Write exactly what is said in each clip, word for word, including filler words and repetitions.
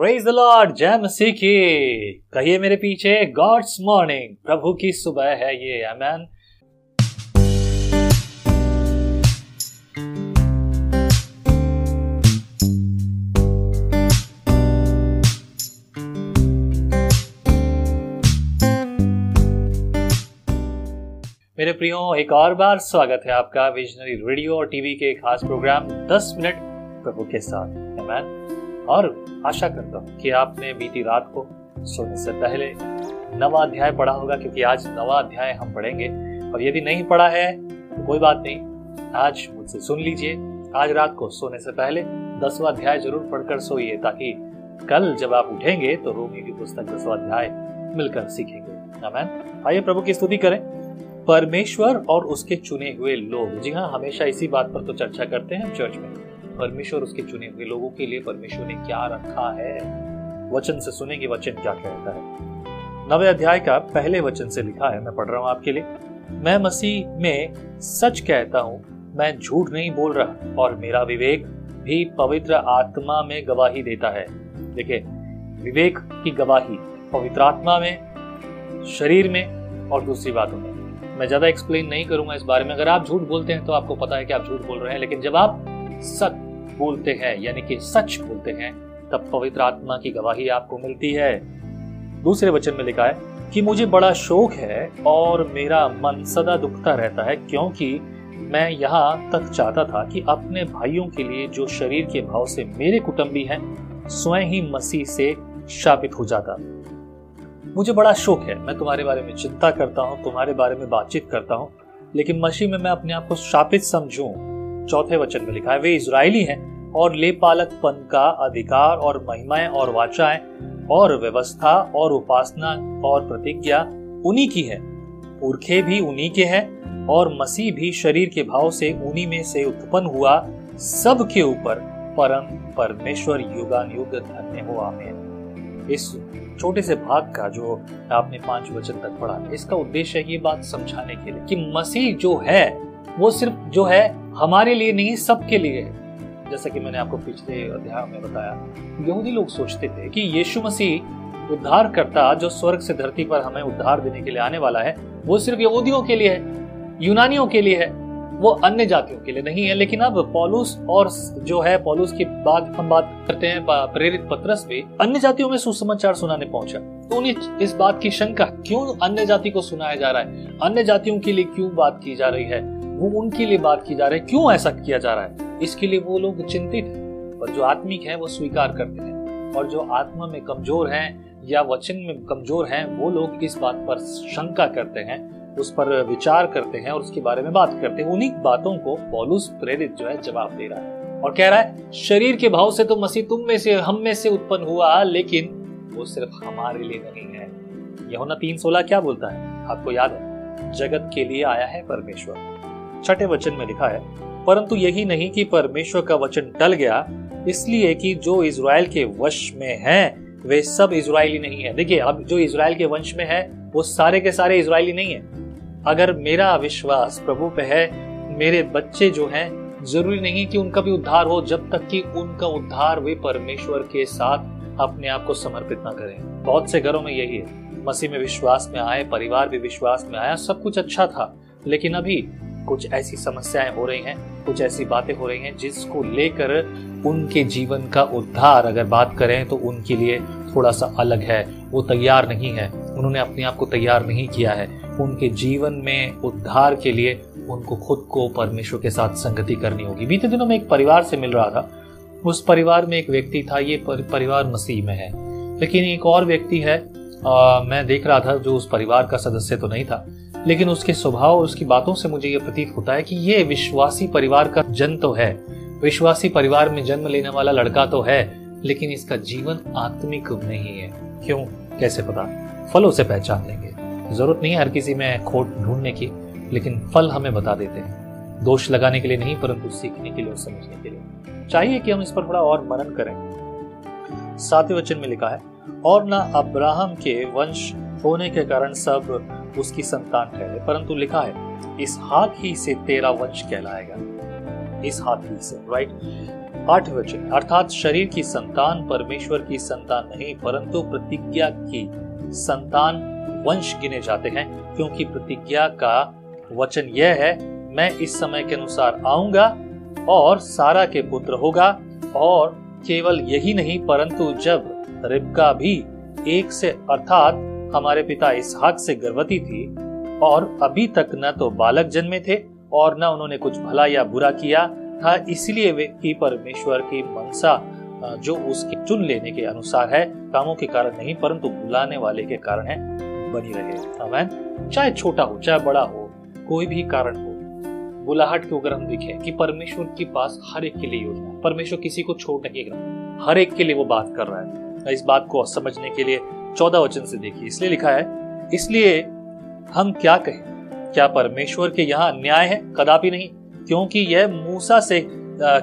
Praise the Lord, जय मसीह की। कहिए मेरे पीछे, गॉड्स मॉर्निंग, प्रभु की सुबह है ये। आमेन। मेरे प्रियो, एक और बार स्वागत है आपका विजनरी रेडियो और टीवी के खास प्रोग्राम दस मिनट प्रभु के साथ। आमेन। और आशा करता हूँ कि आपने बीती रात को सोने से पहले नवा अध्याय पढ़ा होगा, क्योंकि आज नवा अध्याय हम पढ़ेंगे। और यदि नहीं पढ़ा है तो कोई बात नहीं, आज मुझसे सुन लीजिए। आज रात को सोने से पहले दसवां अध्याय जरूर पढ़कर सोइए, ताकि कल जब आप उठेंगे तो रोमी की पुस्तक दसवां अध्याय मिलकर सीखेंगे। आमीन। आइए प्रभु की स्तुति करें। परमेश्वर और उसके चुने हुए लोग, जी हाँ, हमेशा इसी बात पर तो चर्चा करते हैं चर्च में। परमेश्वर उसके चुने हुए लोगों के लिए परमेश्वर ने क्या रखा है, वचन से सुनेंगे वचन क्या कहता है। नवे अध्याय का पहले वचन से लिखा है, मैं पढ़ रहा हूँ आपके लिए। मैं मसीह में सच कहता हूँ, मैं झूठ नहीं बोल रहा, और मेरा विवेक भी पवित्र आत्मा में गवाही देता है। देखिए, विवेक की गवाही पवित्र आत्मा में, शरीर में और दूसरी बातों में। मैं ज्यादा एक्सप्लेन नहीं करूंगा इस बारे में। अगर आप झूठ बोलते हैं तो आपको पता है कि आप झूठ बोल रहे हैं, लेकिन जब आप सच बोलते हैं, यानी कि सच बोलते हैं, तब पवित्र आत्मा की गवाही आपको मिलती है। दूसरे वचन में लिखा है कि मुझे बड़ा शोक है और मेरा मन सदा दुखता रहता है, क्योंकि मैं यहाँ तक चाहता था कि अपने भाइयों के लिए जो शरीर के भाव से मेरे कुटुंबी हैं, स्वयं ही मसीह से शापित हो जाता। मुझे बड़ा शोक है, मैं तुम्हारे बारे में चिंता करता हूँ, तुम्हारे बारे में बातचीत करता हूँ, लेकिन मसीह में मैं अपने आप को शापित समझूं। चौथे वचन में लिखा है, वे इजरायली हैं और लेपालकपन का अधिकार और महिमाएं और वाचाएं और व्यवस्था और उपासना और प्रतिज्ञा उन्हीं की है, पुरखे भी उन्हीं के हैं, और मसीह भी शरीर के भाव से उन्हीं में से उत्पन्न हुआ, सब के ऊपर परम परमेश्वर युगानुयुग धन्य हो। आमीन। इस छोटे से भाग का जो आपने पांच वचन तक पढ़ा, इसका उद्देश्य है ये बात समझाने के लिए कि मसीह जो है वो सिर्फ जो है हमारे लिए नहीं, सबके लिए है। जैसा कि मैंने आपको पिछले अध्याय में बताया, यहूदी लोग सोचते थे कि यीशु मसीह उद्धारकर्ता जो स्वर्ग से धरती पर हमें उद्धार देने के लिए आने वाला है, वो सिर्फ यहूदियों के लिए है, यूनानियों के लिए है, वो अन्य जातियों के लिए नहीं है। लेकिन अब पौलुस और जो है पौलुस के बाद हम बात करते हैं, प्रेरित पतरस भी अन्य जातियों में सुसमाचार सुनाने पहुंचा, तो उन्हें इस बात की शंका, क्यों अन्य जाति को सुनाया जा रहा है, अन्य जातियों के लिए क्यों बात की जा रही है, वो उनके लिए बात की जा रही है, क्यों ऐसा किया जा रहा है, इसके लिए वो लोग चिंतित हैं। पर जो आत्मिक हैं वो स्वीकार करते हैं, और जो आत्मा में कमजोर हैं या वचन में कमजोर हैं, वो लोग इस बात पर शंका करते हैं, उस पर विचार करते हैं और उसके बारे में बात करते हैं। उन्हीं बातों को पौलुस प्रेरित जो है जवाब दे रहा है और कह रहा है, शरीर के भाव से तो मसीह तुम में से, हम में से उत्पन्न हुआ, लेकिन वो सिर्फ हमारे लिए नहीं है। यूहन्ना तीन सोलह क्या बोलता है, आपको याद है, जगत के लिए आया है परमेश्वर। छठे वचन में लिखा है, परंतु यही नहीं कि परमेश्वर का वचन टल गया, इसलिए कि जो इजराइल के वश में हैं वे सब इजराइली नहीं है। देखिए, अब जो इजराइल के वंश में है वो सारे के सारे इजराइली नहीं है। अगर मेरा विश्वास प्रभु पे है, मेरे बच्चे जो हैं, जरूरी नहीं कि उनका भी उद्धार हो, जब तक कि उनका उद्धार वे परमेश्वर के साथ अपने आप को समर्पित ना करें। बहुत से घरों में यही है, मसीह में विश्वास में आए, परिवार भी विश्वास में आया, सब कुछ अच्छा था, लेकिन अभी कुछ ऐसी समस्याएं हो रही हैं, कुछ ऐसी बातें हो रही हैं, जिसको लेकर उनके जीवन का उद्धार अगर बात करें तो उनके लिए थोड़ा सा अलग है, वो तैयार नहीं है, उन्होंने अपने आप को तैयार नहीं किया है। उनके जीवन में उद्धार के लिए उनको खुद को परमेश्वर के साथ संगति करनी होगी। बीते दिनों में एक परिवार से मिल रहा था, उस परिवार में एक व्यक्ति था, ये पर, परिवार मसीह में है, लेकिन एक और व्यक्ति है, आ, मैं देख रहा था, जो उस परिवार का सदस्य तो नहीं था, लेकिन उसके स्वभाव और उसकी बातों से मुझे ये प्रतीत होता है कि ये विश्वासी परिवार का जन तो है, विश्वासी परिवार में जन्म लेने वाला लड़का तो है, लेकिन इसका जीवन आत्मिक नहीं है। क्यों, कैसे पता? फलों से पहचान लेंगे। जरूरत नहीं है हर किसी में खोट ढूंढने की, लेकिन फल हमें बता देते हैं, दोष लगाने के लिए नहीं, परंतु सीखने के लिए और समझने के लिए। चाहिए कि हम इस पर थोड़ा और मनन करें। सातवें वचन में लिखा है, और ना अब्राहम के वंश होने के कारण सब उसकी संतान ठहरे, परंतु लिखा है, इसहाक ही से तेरा वंश कहलाएगा। इसहाक ही से, राइट। आठ वचन अर्थात शरीर की संतान परमेश्वर की संतान नहीं परंतु प्रतिज्ञा की संतान वंश गिने जाते हैं, क्योंकि प्रतिज्ञा का वचन यह है, मैं इस समय के अनुसार आऊंगा और सारा के पुत्र होगा। और केवल यही नहीं परंतु जब रिबका भी एक से अर्थात हमारे पिता इसहाक से गर्भवती थी और अभी तक न तो बालक जन्मे थे और न उन्होंने कुछ भला या बुरा किया था, इसलिए वे की परमेश्वर की मनसा जो उसके चुन लेने के अनुसार है, कामों के कारण नहीं परंतु बुलाने वाले के कारण है, बनी रहे। आमीन। चाहे छोटा हो चाहे बड़ा हो, कोई भी कारण हो, बुलाहट के अगर हम देखें कि परमेश्वर के पास हर एक के लिए योजना है। परमेश्वर किसी को छोड़ नहीं रहा, हर एक के लिए वो बात कर रहा है। इस बात को समझने के लिए चौदह वचन से देखिए, इसलिए लिखा है, इसलिए हम क्या कहें, क्या परमेश्वर के यहाँ अन्याय है? कदापि नहीं, क्योंकि यह मूसा से आ,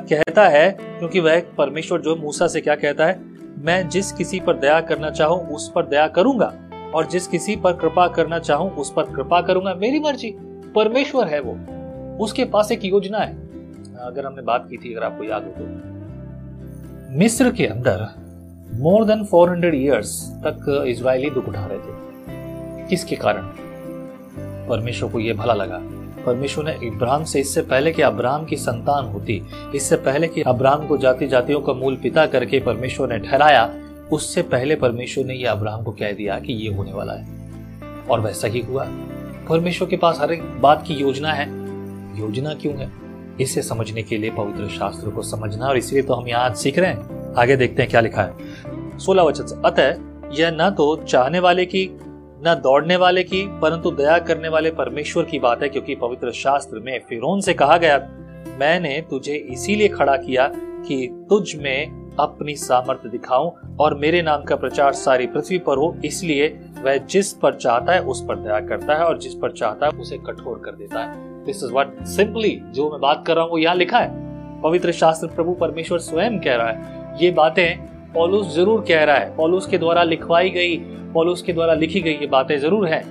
कहता है, क्योंकि वह परमेश्वर जो मूसा से क्या कहता है, मैं जिस किसी पर दया करना चाहूं उस पर दया करूंगा और जिस किसी पर कृपा करना चाहूं उस पर कृपा करूंगा। मेरी मर्जी, परमेश्वर है, वो उसके पास एक योजना है। अगर हमने बात की थी, अगर आपको याद हो तो, मिस्र के अंदर मोर देन चार सौ इयर्स तक इजरायली दुख उठा रहे थे। किसके कारण? परमेश्वर को यह भला लगा। परमेश्वर ने इब्राहिम से, इससे पहले कि अब्राहम की संतान होती, इससे पहले कि अब्राहम को जाति जातियों का मूल पिता करके परमेश्वर ने ठहराया, उससे पहले परमेश्वर ने यह अब्राहम को कह दिया कि ये होने वाला है, और वैसा ही हुआ। परमेश्वर के पास हर एक बात की योजना है। योजना क्यों है, इसे समझने के लिए पवित्र शास्त्र को समझना, और इसलिए तो हम यहाँ आज सीख रहे हैं। आगे देखते हैं क्या लिखा है, सोलह वचन से, अतः यह न तो चाहने वाले की न दौड़ने वाले की परंतु दया करने वाले परमेश्वर की बात है, क्योंकि पवित्र शास्त्र में फिरौन से कहा गया, मैंने तुझे इसीलिए खड़ा किया कि तुझ में अपनी सामर्थ्य दिखाऊं और मेरे नाम का प्रचार सारी पृथ्वी पर हो, इसलिए वह जिस पर चाहता है उस पर दया करता है और जिस पर चाहता है उसे कठोर कर देता है। This is what simply, जो मैं बात कर रहा हूँ वो यहाँ लिखा है। पवित्र शास्त्र प्रभु परमेश्वर स्वयं कह रहा है। ये बातें पौलुस जरूर कह रहा है, पौलुस के द्वारा लिखवाई गई, पौलुस के द्वारा लिखी गई ये बातें जरूर हैं,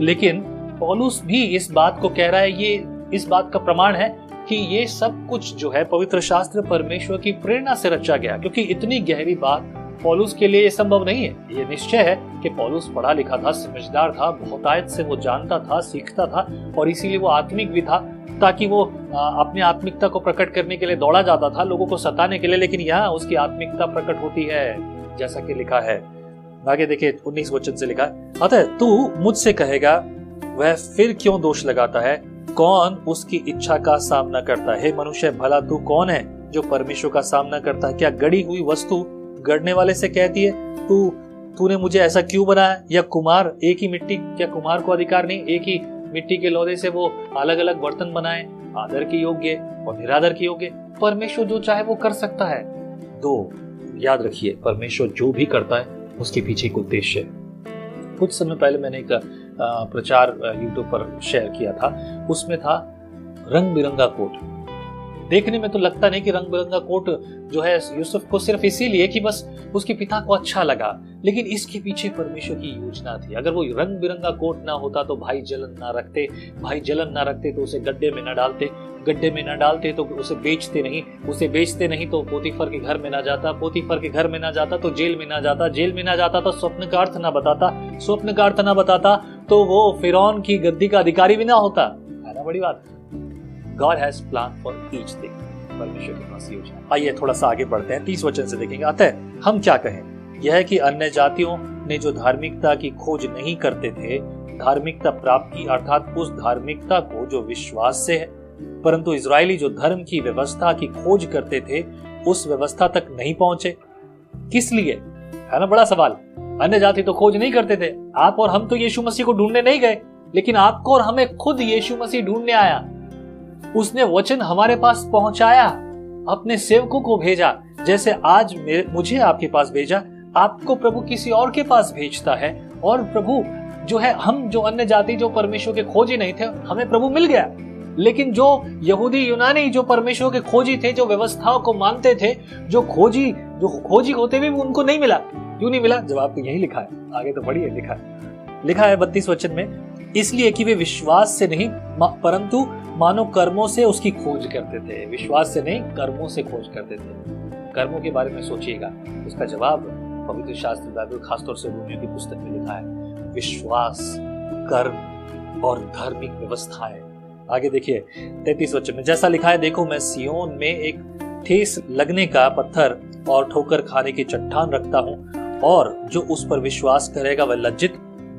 लेकिन पौलुस भी इस बात को कह रहा है। ये इस बात का प्रमाण है कि ये सब कुछ जो है पवित्र शास्त्र परमेश्वर की प्रेरणा से रचा गया, क्योंकि इतनी गहरी बात पौलुस के लिए संभव नहीं है। ये निश्चय है कि पौलुस पढ़ा लिखा था, समझदार था, बहुतायत से वो जानता था, सीखता था, और इसीलिए वो आत्मिक भी था, ताकि वो अपनी आत्मिकता को प्रकट करने के लिए दौड़ा जाता था, लोगों को सताने के लिए। लेकिन यहाँ उसकी आत्मिकता प्रकट होती है, जैसा कि लिखा है। आगे देखिए उन्नीस वचन से लिखा, अतः तू मुझसे कहेगा, वह फिर क्यों दोष लगाता है? कौन उसकी इच्छा का सामना करता है? मनुष्य, भला तू कौन है जो परमेश्वर का सामना करता है? क्या गढ़ी हुई वस्तु गढ़ने वाले से कहती है, तू तूने मुझे ऐसा क्यों बनाया? या कुमार, एक ही मिट्टी, क्या कुमार को अधिकार नहीं एक ही मिट्टी के लौदे से वो अलग अलग बर्तन बनाए, आदर के योग्य और निरादर के योग्य? परमेश्वर जो चाहे वो कर सकता है। दो, याद रखिए, परमेश्वर जो भी करता है उसके पीछे एक उद्देश्य है। कुछ समय पहले मैंने एक प्रचार यूट्यूब पर शेयर किया था, उसमें था रंग बिरंगा कोट। देखने में तो लगता नहीं कि रंग बिरंगा कोट जो है यूसुफ को सिर्फ इसीलिए कि बस उसके पिता को अच्छा लगा, लेकिन इसके पीछे परमेश्वर की योजना थी। अगर वो रंग बिरंगा कोट ना होता तो भाई जलन ना रखते, भाई जलन ना रखते तो उसे गड्ढे में ना डालते, गड्ढे में ना डालते तो उसे बेचते नहीं, उसे बेचते नहीं तो पोतीफर के घर में ना जाता, पोतीफर के घर में ना जाता तो जेल में ना जाता, जेल में ना जाता तो स्वप्न का अर्थ ना बताता, स्वप्न का अर्थ ना बताता तो वो फिरौन की गद्दी का अधिकारी भी ना होता। है ना बड़ी बात? God has plan for each thing. परमेश्वर के पास योजना। आइए थोड़ा सा आगे बढ़ते हैं, तीस वचन से देखेंगे, अतः हम क्या कहें? यह है कि अन्य जातियों ने जो धार्मिकता की खोज नहीं करते थे, धार्मिकता प्राप्त की, अर्थात उस धार्मिकता को जो विश्वास से है, परंतु इजरायली जो धर्म की व्यवस्था की खोज करते थे उस व्यवस्था तक नहीं पहुंचे। किस लिए? है ना बड़ा सवाल? अन्य जाति तो खोज नहीं करते थे। आप और हम तो यीशु मसीह को ढूंढने नहीं गए, लेकिन आपको और हमें खुद यीशु मसीह ढूंढने आया। उसने वचन हमारे पास पहुंचाया, अपने सेवकों को भेजा, जैसे आज मुझे आपके पास भेजा, आपको प्रभु किसी और के पास भेजता है। और प्रभु जो है, हम जो अन्य जाति जो परमेश्वर के खोजी नहीं थे, हमें प्रभु मिल गया। लेकिन जो यहूदी यूनानी जो परमेश्वर के खोजी थे, जो व्यवस्थाओं को मानते थे, जो खोजी जो खोजी होते भी उनको नहीं मिला। क्यों नहीं मिला? जवाब तो यही लिखा है। आगे तो बढ़िया लिखा है, लिखा है बत्तीस वचन में, इसलिए कि वे विश्वास से नहीं परंतु मानो कर्मों से उसकी खोज करते थे, विश्वास से नहीं कर्मों से खोज करते थे। कर्मों के बारे में सोचिएगा, उसका जवाब पवित्र शास्त्र बाइबल खासतौर से रोमियों की पुस्तक में लिखा है। विश्वास, कर्म और धार्मिक व्यवस्थाएं। आगे देखिए तैतीस वचन में जैसा लिखा है, देखो मैं सियोन में एक ठेस लगने का पत्थर और ठोकर खाने की चट्टान रखता हूँ, और जो उस पर विश्वास करेगा वह लज्जित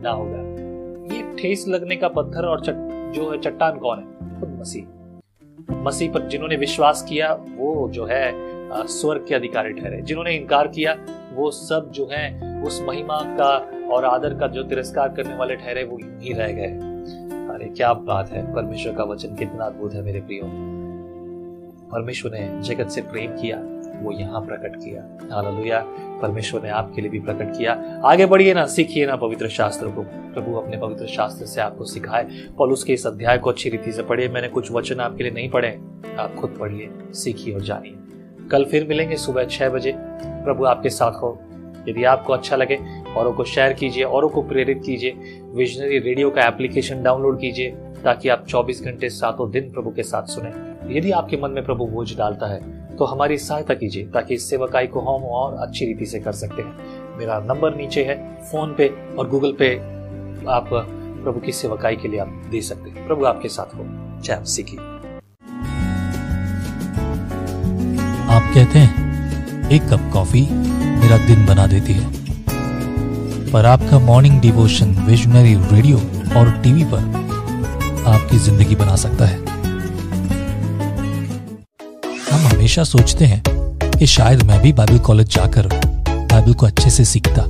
ना होगा। ये ठेस लगने का पत्थर और चट, जो है चट्टान कौन है? खुद मसीह। मसीह पर जिन्होंने विश्वास किया वो जो है स्वर्ग के अधिकारी ठहरे। जिन्होंने इनकार किया वो सब जो है उस महिमा का और आदर का जो तिरस्कार करने वाले ठहरे वो ही रह गए। अरे क्या बात है, परमेश्वर का वचन कितना अद्भुत है मेरे प्रियो। परमेश्वर ने जगत से प्रेम किया, वो यहाँ प्रकट किया। हालेलुया, परमेश्वर ने आपके लिए भी प्रकट किया। आगे बढ़िए ना, सीखिए ना पवित्र शास्त्र को। प्रभु अपने पवित्र शास्त्र से आपको सिखाए। पौलुस के इस अध्याय को अच्छी रीति से पढ़िए। मैंने कुछ वचन आपके लिए नहीं पढ़े, आप खुद पढ़िए, सीखिए और जानिए। कल फिर मिलेंगे सुबह छह बजे। प्रभु आपके साथ हो। यदि आपको अच्छा लगे औरों को शेयर कीजिए, औरों को प्रेरित कीजिए। विजनरी रेडियो का एप्लीकेशन डाउनलोड कीजिए ताकि आप चौबीस घंटे सातों दिन प्रभु के साथ सुने। यदि आपके मन में प्रभु बोझ डालता है तो हमारी सहायता कीजिए ताकि इस सेवकाई को हम और अच्छी रीति से कर सकते हैं। मेरा नंबर नीचे है। फोन पे और गूगल पे आप प्रभु की सेवकाई के लिए आप दे सकते हैं। प्रभु आपके साथ हो। जय आप सीखिए। आप कहते हैं एक कप कॉफी मेरा दिन बना देती है, पर आपका मॉर्निंग डिवोशन विजनरी रेडियो और टीवी पर आपकी जिंदगी बना सकता है। हम हमेशा सोचते हैं कि शायद मैं भी बाइबल कॉलेज जाकर बाइबल को अच्छे से सीखता,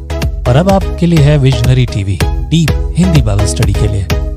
पर अब आपके लिए है visionary TV, deep Hindi Bible study के लिए।